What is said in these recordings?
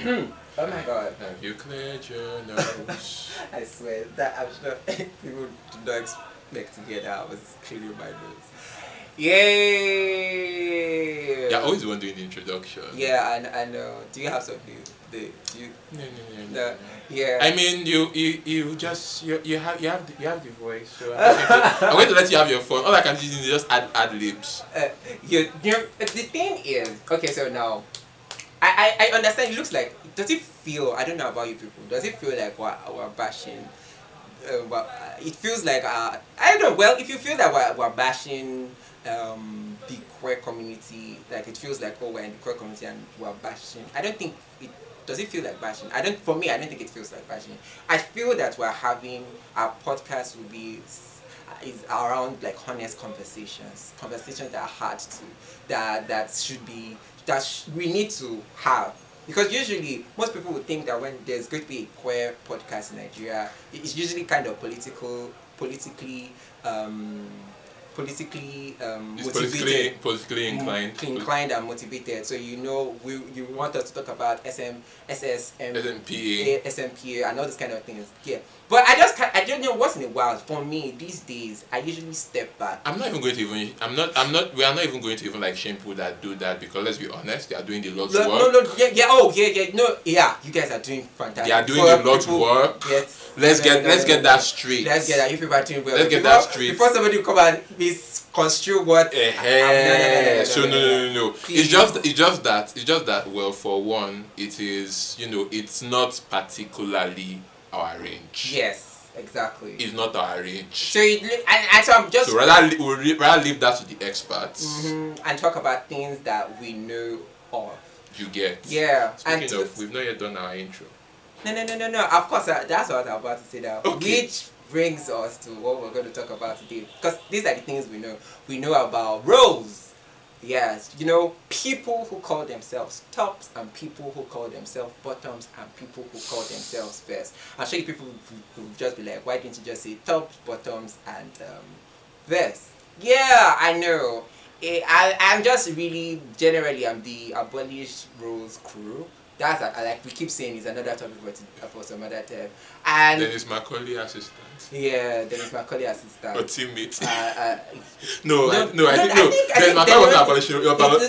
Oh my god. Have you cleared your nose? I swear that I'm sure people did not expect to hear that I was clearing my nose. Yay! You're always the one doing the introduction. Yeah, I know. Do you have something? No. Yeah. I mean, you have the voice. So I'm going to let you have your phone. All I can do is just ad libs. The thing is, okay. So now, I understand. It looks like. Does it feel? I don't know about you people. Does it feel like we're bashing? Well, it feels like I don't know. Well, if you feel that we're bashing the queer community, like it feels like we're in the queer community and we're bashing. I don't think it does. It feel like bashing? For me, I don't think it feels like bashing. I feel that we're having our podcast will be is around like honest conversations that are hard to we need to have. Because usually, most people would think that when there's going to be a queer podcast in Nigeria, it's usually kind of motivated. Politically inclined and motivated. So you know, you want us to talk about SMPA, and all these kind of things. Yeah. But I don't know. Once in a while, for me these days, I usually step back. We are not even going to like shame people that do that, because let's be honest, they are doing the Lord's work. You guys are doing fantastic. They are doing the Lord's work. Yes. Let's get that straight. Let's get that. You people are doing well. Before somebody come and misconstrue what. No. It's just that. Well, for one, it is it's not particularly our range. Yes, exactly. It's not our range. So we'll rather leave that to the experts. Mm-hmm. And talk about things that we know of. You get. Yeah. Speaking of, we've not yet done our intro. No. Of course, that's what I was about to say now. Okay. Which brings us to what we're going to talk about today. Because these are the things we know. We know about roles. Yes, people who call themselves tops and people who call themselves bottoms and people who call themselves vests. I'm sure people who just be like, why didn't you just say tops, bottoms, and vests? Yeah, I know. I'm just really, generally, I'm the Abolish Rules crew. That's, like we keep saying, is another topic for some other time. And Dennis Macaulay assistant. Yeah, Dennis Macaulay assistant. Or teammate. I think Dennis Macaulay was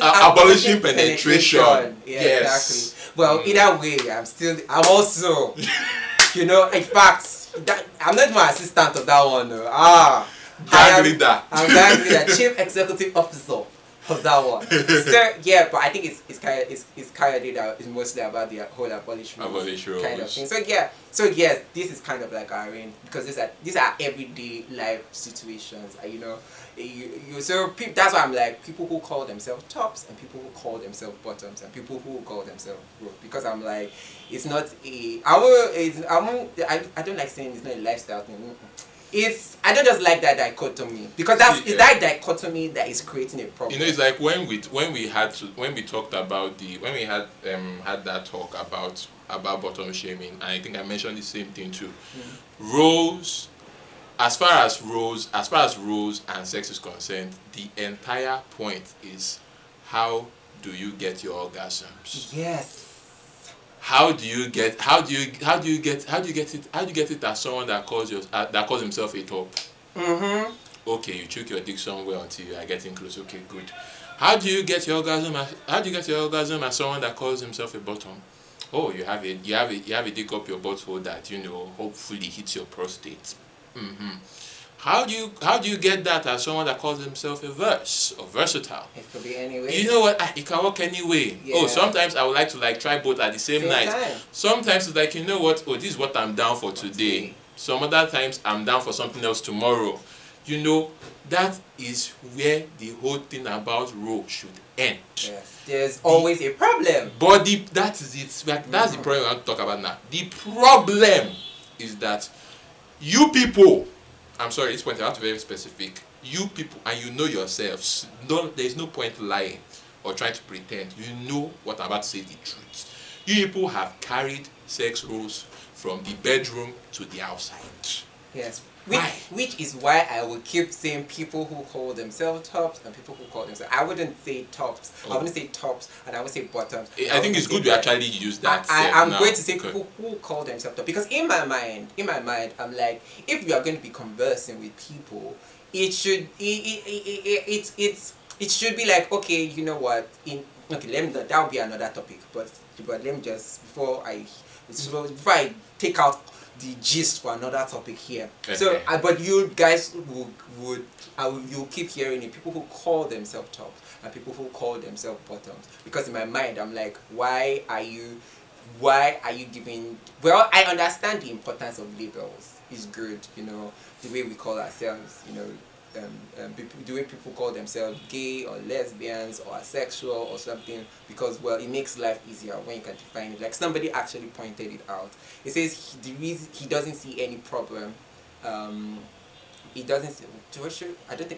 abolishing penetration. Yes. Exactly. Well, either way, I'm also, in fact, I'm not my assistant of that one. Gang leader. I'm gang leader, chief executive officer. Of that one, so yeah, but I think it's mostly about the whole abolishment kind of thing. So yeah, this is kind of like our range, because these are everyday life situations. That's why I'm like, people who call themselves tops and people who call themselves bottoms and people who call themselves broke, because I'm like, I don't like saying it's not a lifestyle thing. I don't just like that dichotomy, because it's that dichotomy that is creating a problem. It's like when we had that talk about bottom shaming, and I think I mentioned the same thing too. Mm-hmm. Roles, as far as roles and sex is concerned, the entire point is, how do you get your orgasms? Yes. How do you get it as someone that calls himself a top? Mm-hmm. Okay, you took your dick somewhere until you are getting close. Okay, good. How do you get your orgasm as someone that calls himself a bottom? Oh, you have a dick up your butthole that hopefully hits your prostate. Mm-hmm. How do you get that as someone that calls himself a verse or versatile? It could be any way. You know what? It can work any way. Yeah. Oh, sometimes I would like to try both at the same night. Time. Sometimes it's like, you know what? Oh, this is what I'm down for today. Some other times I'm down for something else tomorrow. That is where the whole thing about role should end. Yes. There's always a problem. But that is it. That's the problem I want to talk about now. The problem is that you people. I'm sorry, this point I have to be very specific. You people, and yourselves, there's no point lying or trying to pretend. You know what I'm about to say, the truth. You people have carried sex roles from the bedroom to the outside. Yes. Which is why I will keep saying people who call themselves tops and people who call themselves. I wouldn't say tops. Oh. I wouldn't say tops, and I would say bottoms. I think it's good you actually use that. I'm going to say people who call themselves tops, because in my mind, I'm like, if you are going to be conversing with people, it should be like, okay, you know what? That would be another topic. But let me just before I take out the gist for another topic here. Okay. So, but you guys you'll keep hearing it. People who call themselves tops and people who call themselves bottoms. Because in my mind, I'm like, why are you giving? Well, I understand the importance of labels. It's good, you know, the way we call ourselves, you know. The way people call themselves gay or lesbians or asexual or something, because, well, it makes life easier when you can define it. Like, somebody actually pointed it out. It says he doesn't see any problem. He doesn't see... I don't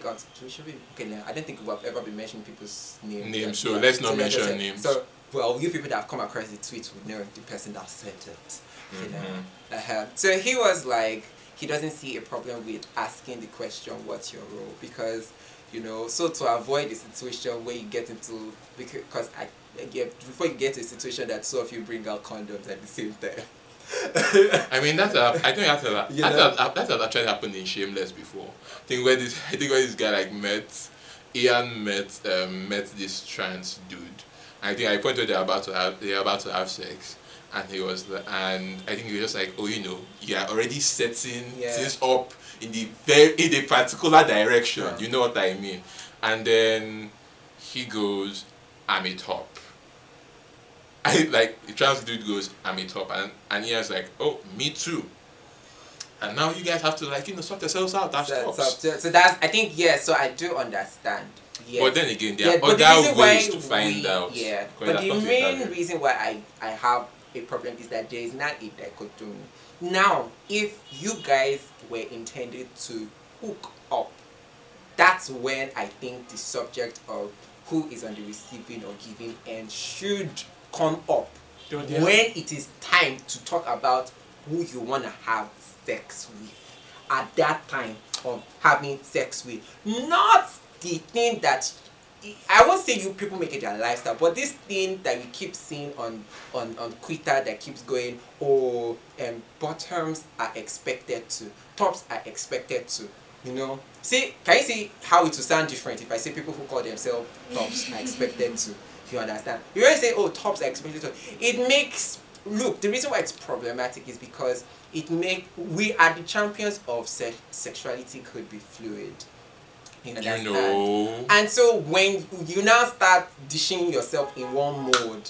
think we've ever been mentioning people's names. Let's not mention names. So, well, you people that have come across the tweet would know the person that said it. You know? So he was like... He doesn't see a problem with asking the question, what's your role? Because, you know, so to avoid the situation where you get into, because before you get to a situation that so few bring out condoms at the same time. I mean, that's actually happened in Shameless before. I think where this guy met this trans dude. I think I pointed they're about to have sex. And he was, and I think he was just like, oh, you know, you are already setting things up in a particular direction. Yeah. You know what I mean? And then he goes, I'm a top. The trans dude goes, I'm a top, and he was like, oh, me too. And now you guys have to sort yourselves out. So I do understand. Yes. But then again, there are other ways to find out. Yeah. But the main reason why I have a problem is that there is not a dichotomy. Now, if you guys were intended to hook up, that's when I think the subject of who is on the receiving or giving end should come up. When it is time to talk about who you want to have sex with, at that time of having sex with, not the thing that. I won't say you people make it their lifestyle, but this thing that you keep seeing on Twitter that keeps going, bottoms are expected to, tops are expected to, you know. See, can you see how it will sound different if I say people who call themselves tops are expected to? If you understand, you always say, oh, tops are expected to. It makes the reason why it's problematic is because we are the champions of sexuality could be fluid. You know. And so when you now start dishing yourself in one mode,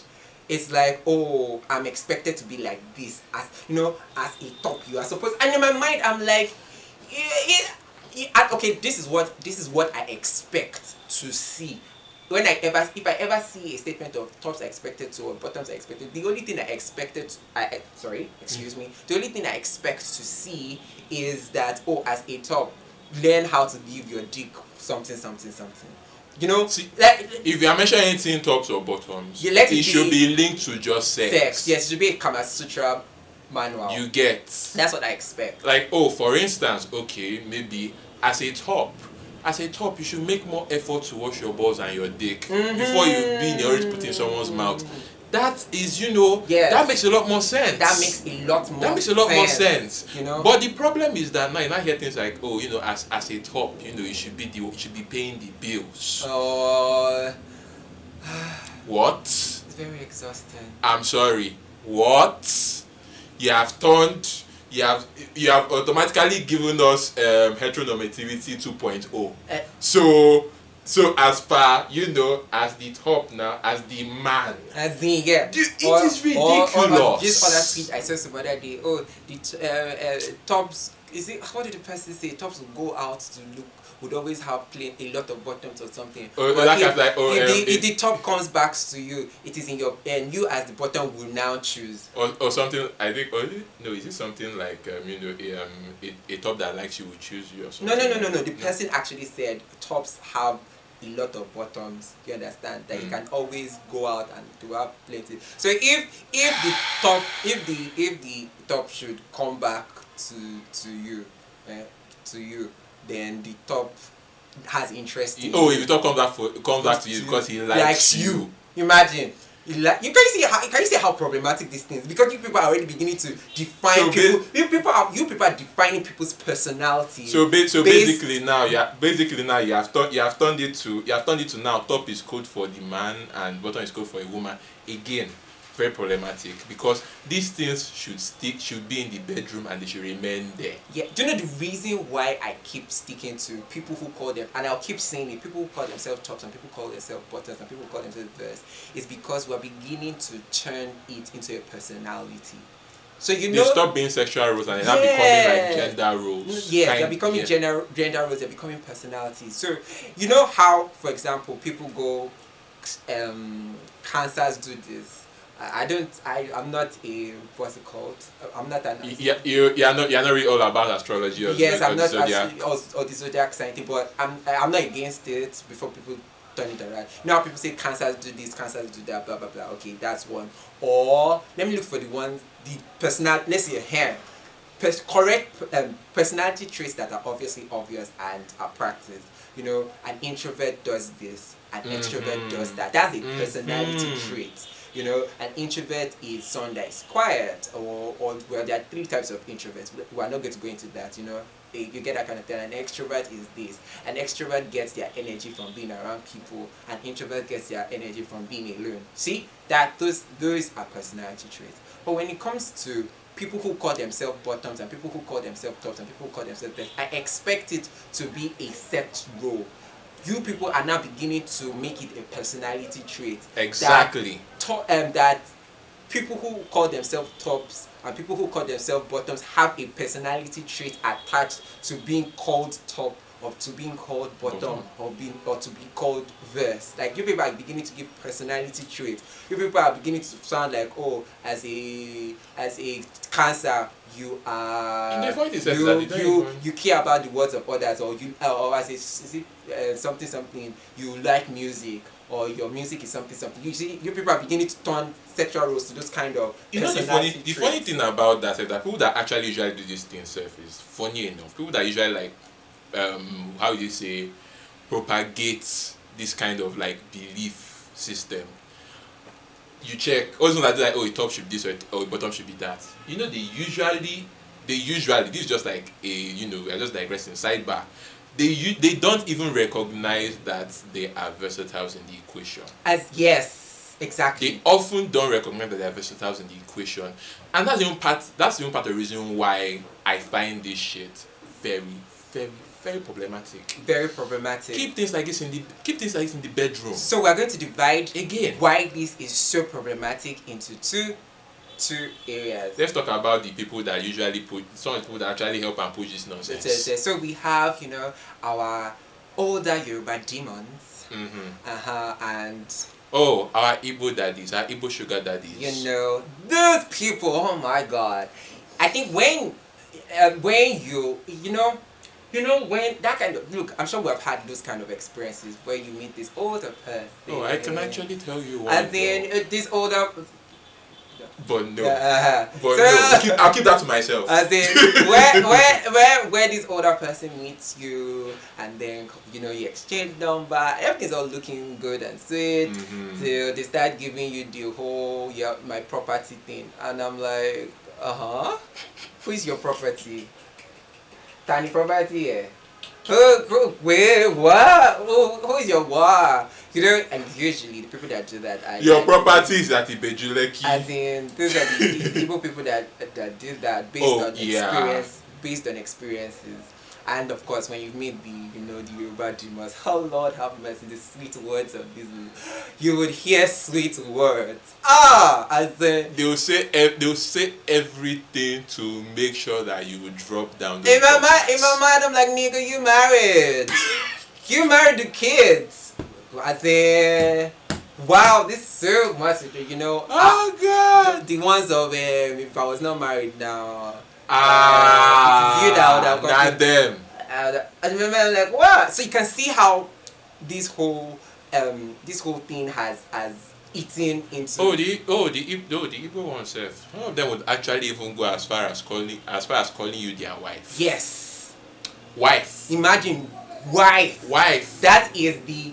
it's like, oh, I'm expected to be like this, as a top you are supposed. And in my mind, I'm like, okay, this is what I expect to see. If I ever see a statement of tops are expected to or bottoms are expected, the only thing I expect to see is that, oh, as a top, learn how to give your dick something. You know, see, like, if you are mentioning anything tops or bottoms, it should be linked to just sex. Yes, it should be a Kama Sutra manual. You get. That's what I expect. Like, oh, for instance, okay, maybe as a top, you should make more effort to wash your balls and your dick before you be in the orange put in someone's mouth. That is, that makes a lot more sense. That makes a lot more sense. You know? But the problem is that now you hear things like, oh, you know, as a top, you know, you should be paying the bills. What? It's very exhausting. I'm sorry. What? You have automatically given us heteronormativity 2.0. So as far, as the top now, as the man. Dude, it is ridiculous. Or this other tweet I saw some other day, tops, is it, what did the person say? Tops would go out to look, would always have a lot of bottoms or something. If the top comes back to you, it is in your, and you as the bottom will now choose. Or something, I think, is it something like, a top that likes you will choose you or something? No. The person actually said tops have a lot of bottoms, you understand, that you can always go out and to have plenty. So if the top should come back to you, to you, then the top has interest in you. Oh, if the top comes back to you because he likes you. Imagine. Can you see how problematic this thing is? Because you people are already beginning to define people are defining people's personality. So basically now you have turned it to now top is code for the man and bottom is code for a woman. Again, very problematic, because these things should be in the bedroom and they should remain there. Yeah. Do you know the reason why I keep sticking to people who call them, and I'll keep saying it, people who call themselves tops and people who call themselves bottoms and people who call themselves birds, is because we're beginning to turn it into a personality. So they stop being sexual roles and they're not becoming like gender roles. Yeah, they're becoming gender roles, they're becoming personalities. So you know how, for example, people go cancers do this. I'm not an you're not really all about astrology or yes, I'm not or the zodiac sign, but I'm not against it before people turn it around. Now people say cancers do this, cancers do that, blah blah blah. Okay, that's one. Or let me look for the one, the personal, let's say hair. Correct personality traits that are obviously obvious and are practiced. You know, an introvert does this, an extrovert does that. That's a personality trait. You know, an introvert is someone that is quiet, or there are three types of introverts. We are not going to go into that, you know. You get that kind of thing. An extrovert is this. An extrovert gets their energy from being around people. An introvert gets their energy from being alone. See, that those are personality traits. But when it comes to people who call themselves bottoms and people who call themselves tops and people who call themselves best, I expect it to be a set role. You people are now beginning to make it a personality trait. Exactly. That people who call themselves tops and people who call themselves bottoms have a personality trait attached to being called top or to being called bottom or to be called verse. Like, you people are beginning to give personality traits. You people are beginning to sound like, oh, as a Cancer, you are you care about the words of others, or you something you like music, or your music is something. You see, you people are beginning to turn sexual roles to those kind of. You know, the funny thing about that is that people that actually usually do this thing is funny enough. People that usually like propagate this kind of like belief system. You check also that like, oh, a top should be this or a bottom should be that. You know, they usually this is just like a, you know, we're just digressing sidebar. They don't even recognize that they are versatiles in the equation. Yes, exactly. They often don't recognize that they are versatiles in the equation, and that's the only part of the reason why I find this shit very, very, very problematic. Very problematic. Keep things like this in the bedroom. So we are going to divide again why this is so problematic into two areas. Let's talk about the people that usually actually help and push this nonsense. So we have, you know, our older Yoruba demons, and our Igbo daddies, our Igbo sugar daddies. You know, those people. Oh my God! I think when that kind of look, I'm sure we have had those kind of experiences where you meet this older person. Oh, I can actually tell you one. And then this older. I'll keep that to myself. As in, where this older person meets you, and then, you know, you exchange number, everything's all looking good and sweet, till they start giving you the whole my property thing, and I'm like, who is your property? Tiny property, yeah. Wait, what? Who is your what? You know, and usually the people that do that are... Your property is at Ibejuleki. As in, those are the evil people that do that based on experience, based on experiences. And of course, when you meet the, you know, the Yoruba demons, oh Lord have mercy, the sweet words of this, you would hear sweet words. As in, they'll say everything to make sure that you would drop down. In my mind, I'm like, nigga, you married, the kids. As in, wow, this is so much, you know. Oh God, the ones of if I was not married now. It is you that would have got not them. I remember, I'm like, wow. So you can see how this whole thing has eaten into. The Igbo oneself. Some of them would actually even go as far as calling you their wife. Yes. Wife. Imagine, wife. That is the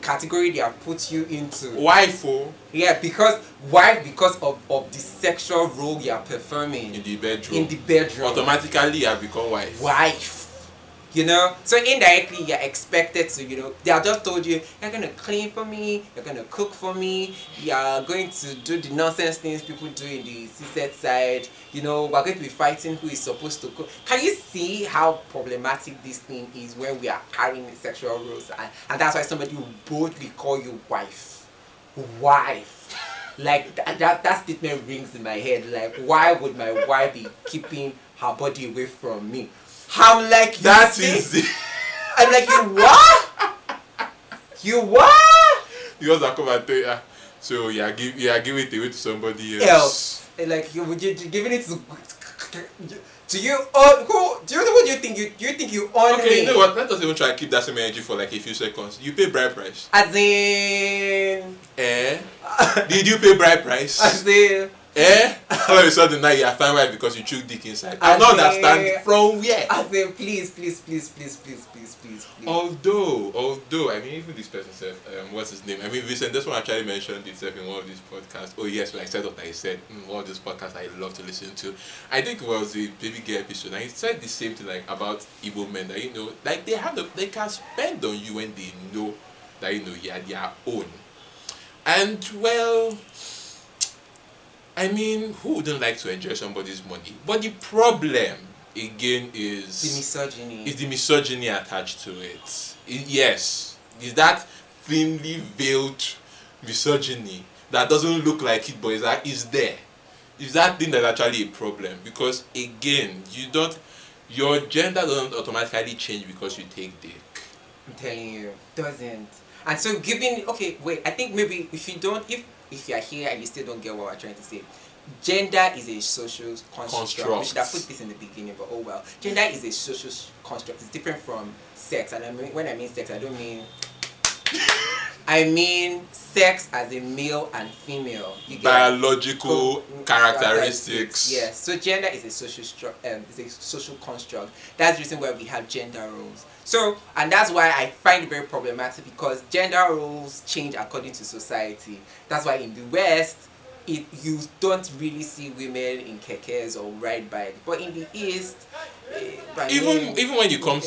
category they have put you into. Wife, oh. Yeah, because of the sexual role you are performing in the bedroom. Automatically, you have become wife. You know, so indirectly you're expected to, you know, they have just told you, you're going to clean for me, you're going to cook for me, you're going to do the nonsense things people do in the CSET side, you know, we're going to be fighting who is supposed to cook. Can you see how problematic this thing is when we are carrying sexual roles? And that's why somebody will boldly call you wife. Like, that statement rings in my head. Like, why would my wife be keeping her body away from me? I'm like, that is it. I'm like, you what? Because I come and tell you, so you are giving it away to somebody else. Like you're giving it to you. Who do you think you own? Okay, you know what? Let us even try to keep that same energy for like a few seconds. You pay bride price. As in. Did you pay bride price? As in. All of a sudden now you are fine wife because you chewed dick inside. I don't understand from where. I say please. Although I mean even this person said, what's his name? I mean Vincent, this one actually mentioned itself in one of these podcasts. Oh yes, when I said what I said, one of these podcasts I love to listen to. I think it was the Baby Girl episode, and he said the same thing like about Igbo men that you know, like they can spend on you when they know that you know you are their own. And well, I mean, who wouldn't like to enjoy somebody's money? But the problem, again, is the misogyny. Is the misogyny attached to it? Yes, is that thinly veiled misogyny that doesn't look like it, but is there? Is that thing that's actually a problem? Because again, your gender doesn't automatically change because you take dick. I'm telling you, doesn't. And so, I think maybe if you are here and you still don't get what we're trying to say, gender is a social construct. We should have put this in the beginning, but oh well. Gender is a social construct. It's different from sex. And I mean, when I mean sex, I don't mean... I mean sex as a male and female. You get biological characteristics. Yes. So gender is a social construct. That's the reason why we have gender roles. So, and that's why I find it very problematic because gender roles change according to society. That's why in the West, you don't really see women in kekes or ride bikes. But in the East, even when it comes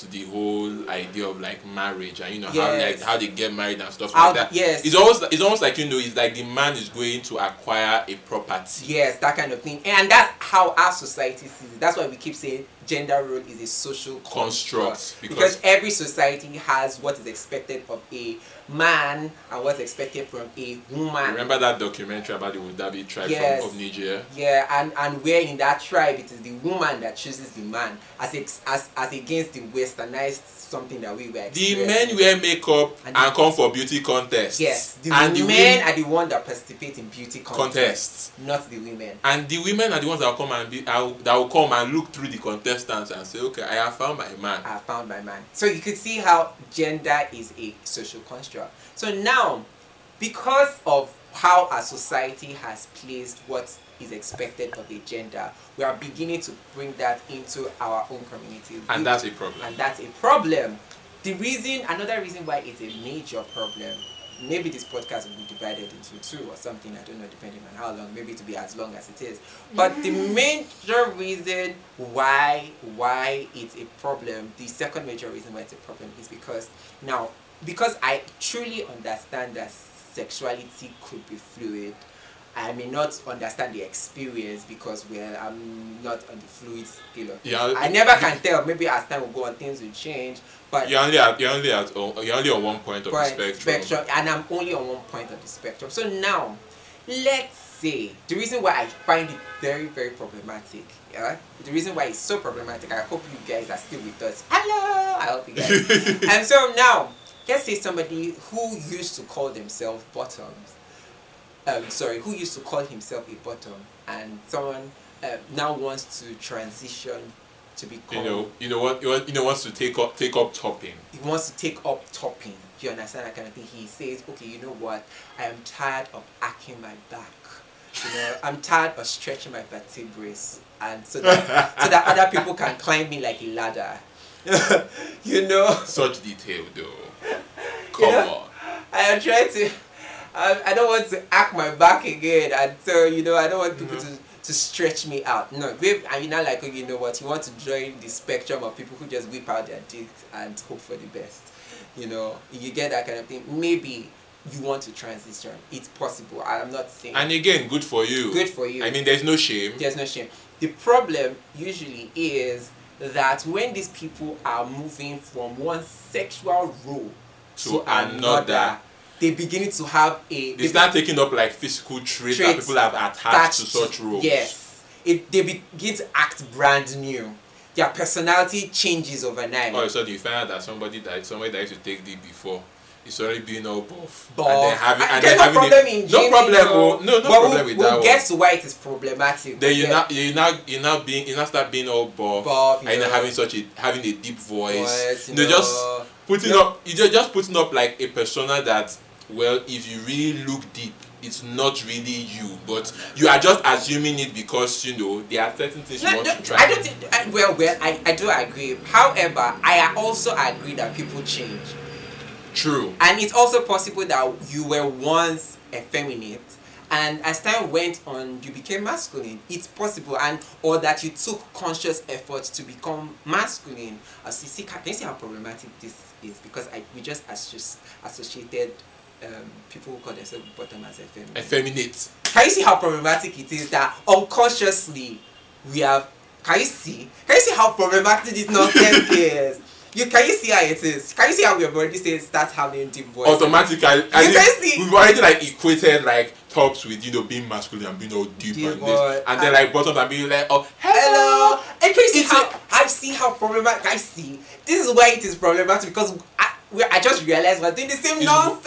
to the whole idea of like marriage and you know how they get married and stuff like that. Yes. It's almost like you know it's like the man is going to acquire a property. Yes, that kind of thing. And that's how our society sees it. That's why we keep saying gender role is a social construct because every society has what is expected of a man and what's expected from a woman. Remember that documentary about the Wudabee tribe of Nigeria? Yeah, and where in that tribe it is the woman that chooses the man as against the westernized something that we were experiencing. The men wear makeup and come for beauty contests. Yes, the men are the ones that participate in beauty contests, not the women. And the women are the ones that will come and look through the contestants and say, okay, I have found my man. So you could see how gender is a social construct. So now, because of how our society has placed what is expected of a gender, we are beginning to bring that into our own community. And that's a problem. Another reason why it's a major problem, maybe this podcast will be divided into two or something, I don't know, depending on how long, maybe to be as long as it is. But The major reason why it's a problem, the second major reason why it's a problem is because I truly understand that sexuality could be fluid. I may not understand the experience because, well, I'm not on the fluid scale of things. I never can tell. Maybe as time will go on, things will change. But you're only on one point of the spectrum. And I'm only on one point of the spectrum. So now, let's say, the reason why I find it very, very problematic, the reason why it's so problematic, I hope you guys are still with us. Hello! I hope you guys. And so now, let's say somebody who used to call himself a bottom, and someone now wants to transition to become. Wants to take up topping. He wants to take up topping. Do you understand that kind of thing? He says, okay, you know what? I am tired of arcing my back. you know, I'm tired of stretching my vertebrae and so that other people can climb me like a ladder. You know, such detail though. Come on. I am trying to. I don't want to act my back again, and so you know I don't want people to stretch me out. No, babe, I mean, not like, oh, you know what, you want to join the spectrum of people who just whip out their dicks and hope for the best. You know, you get that kind of thing. Maybe you want to transition. It's possible. I'm not saying. And again, good for you. Good for you. I mean, there's no shame. There's no shame. The problem usually is that when these people are moving from one sexual role to another, they're beginning to have a... They start taking up like physical traits that people have attached to such roles. Yes. They begin to act brand new. Their personality changes overnight. Oh, so you find out that somebody that used to take D before is already being all buff. And then having... And there's no problem in general. No problem with that. We'll get to why it is problematic. Then you now start being all buff. And then having having a deep voice. You know, just putting up... You're just putting up like a persona that, well, if you really look deep, it's not really you, but you are just assuming it because, you know, there are certain things you want to try. I don't think, I do agree. However, I also agree that people change. True. And it's also possible that you were once effeminate, and as time went on, you became masculine. It's possible, or that you took conscious efforts to become masculine. Can you see how problematic this is? Because we just associated... people who call themselves bottom as effeminate. Can you see how problematic it is that unconsciously we have? Can you see how problematic this nonsense is? Can you see how it is? Can you see how we have already said start having deep voice? Automatically, we've already like equated like tops with, you know, being masculine and being all deep and this, and then like bottoms and being like, oh hello. And can you see I see how problematic? I see this is why it is problematic, because I just realized we're doing the same nonsense.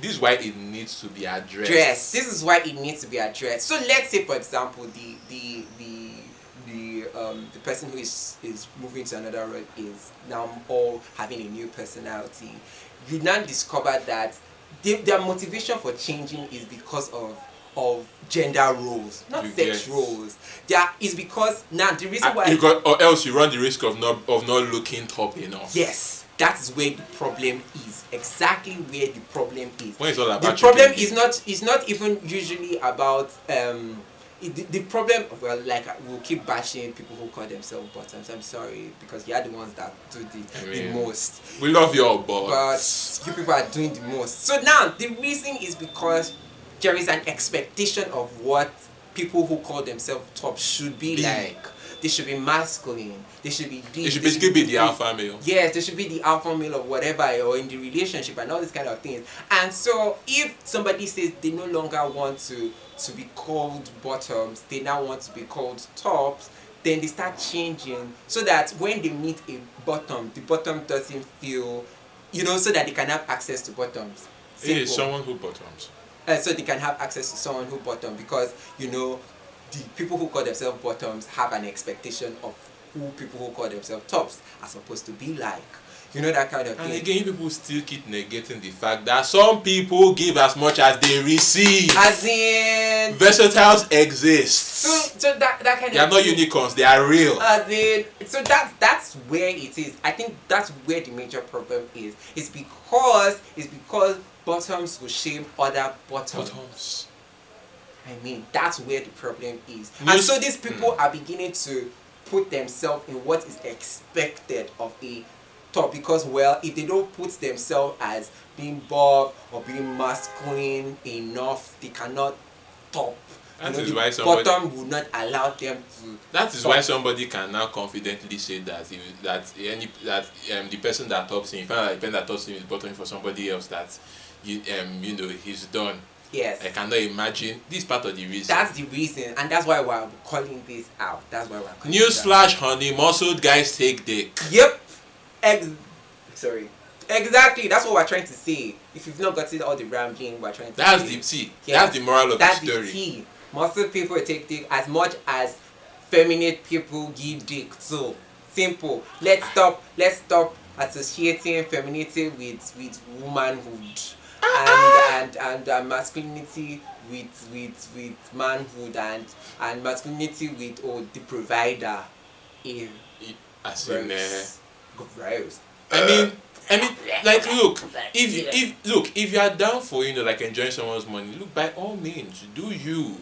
This is why it needs to be addressed. This is why it needs to be addressed. So let's say, for example, the person who is moving to another road is now all having a new personality. You now discover that their motivation for changing is because of gender roles, not sex roles. Yeah, it's because now the reason why or else you run the risk of not looking top enough. Yes. That's where the problem is. Exactly where the problem is. When it's all about the problem is not even usually about the problem. Well, like, we'll keep bashing people who call themselves bottoms. I'm sorry, because you are the ones that do the most. We love you all, but you people are doing the most. So now the reason is because there is an expectation of what people who call themselves top should be like. They should be masculine. They should be deep. They should basically be the alpha male. Yes, they should be the alpha male of whatever, or in the relationship and all these kind of things. And so if somebody says they no longer want to be called bottoms, they now want to be called tops, then they start changing so that when they meet a bottom, the bottom doesn't feel, you know, so that they can have access to bottoms. Simple. It is someone who bottoms. So they can have access to someone who bottoms, because, you know, the people who call themselves bottoms have an expectation of who people who call themselves tops are supposed to be like. You know, that kind of thing. And again, people still keep negating the fact that some people give as much as they receive. As in... Versatiles exist. So that kind of thing. They are not unicorns, they are real. As in... So that's where it is. I think that's where the major problem is. It's because bottoms will shame other bottoms. I mean, that's where the problem is. And so these people are beginning to put themselves in what is expected of a top, because, well, if they don't put themselves as being buff or being masculine enough, they cannot top. Bottom will not allow them to. That is why somebody can now confidently say that the person that tops him, in fact, the person that tops him is bottoming for somebody else that, you know, he's done. Yes. I cannot imagine. This part of the reason. That's the reason, and that's why we're calling this out. That's why we're calling Newsflash, honey, muscled guys take dick. Yep. Exactly. That's what we're trying to say. If you've not gotten all the rambling, we're trying to say. That's the tea. Yes. That's the moral of the story. That's the tea. Muscled people take dick as much as feminine people give dick. So, simple. Let's stop associating femininity with womanhood. and masculinity with manhood and masculinity with the provider in as in gross. I mean, like, look, if you are down for, like, enjoying someone's money, look, by all means, do you.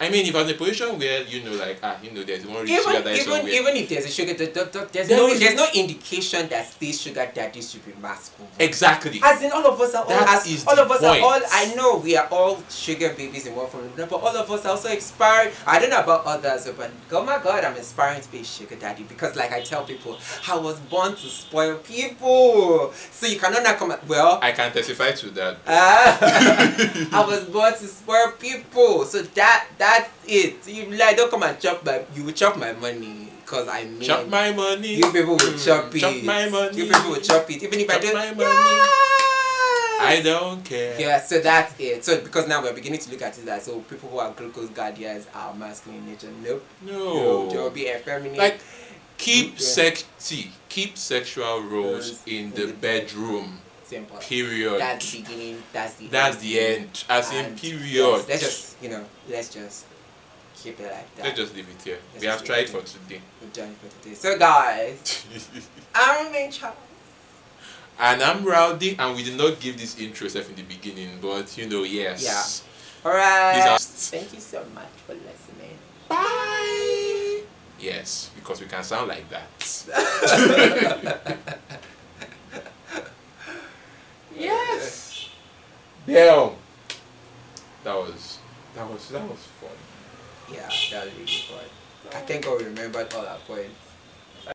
I mean, if I'm in a position where, like, there's one rich sugar daddy somewhere. Even if there's a sugar daddy, there's no indication that these sugar daddies should be masculine. Exactly. As in, all of us are all, I know we are all sugar babies in one form, but all of us are also inspired. I don't know about others, but oh my God, I'm inspiring to be a sugar daddy because, like I tell people, I was born to spoil people. So you cannot not come at, well. I can testify to that. I was born to spoil people. So that's it. You like don't come and you will chop my money because I mean chop my money. You people will chop it. Chop my money. You people will chop it. Even if chop I don't my money. Yes! I don't care. Yeah, so that's it. So because now we're beginning to look at it so people who are glucose guardians are masculine in nature. Nope. No. They'll be effeminate. Like keep sexual roles in the bedroom. Simple. Period. That's the beginning. That's the end. As in period. Yes, let's just keep it like that. Let's just leave it here. We have tried for today. We've done it for today. So guys, I'm Rain Charles. And I'm Rowdy, and we did not give this intro stuff in the beginning, but yes. Yeah. Alright. Thank you so much for listening. Bye. Yes, because we can sound like that. Yes. Damn. That was fun. Yeah, that was really fun. I think I remembered all our points.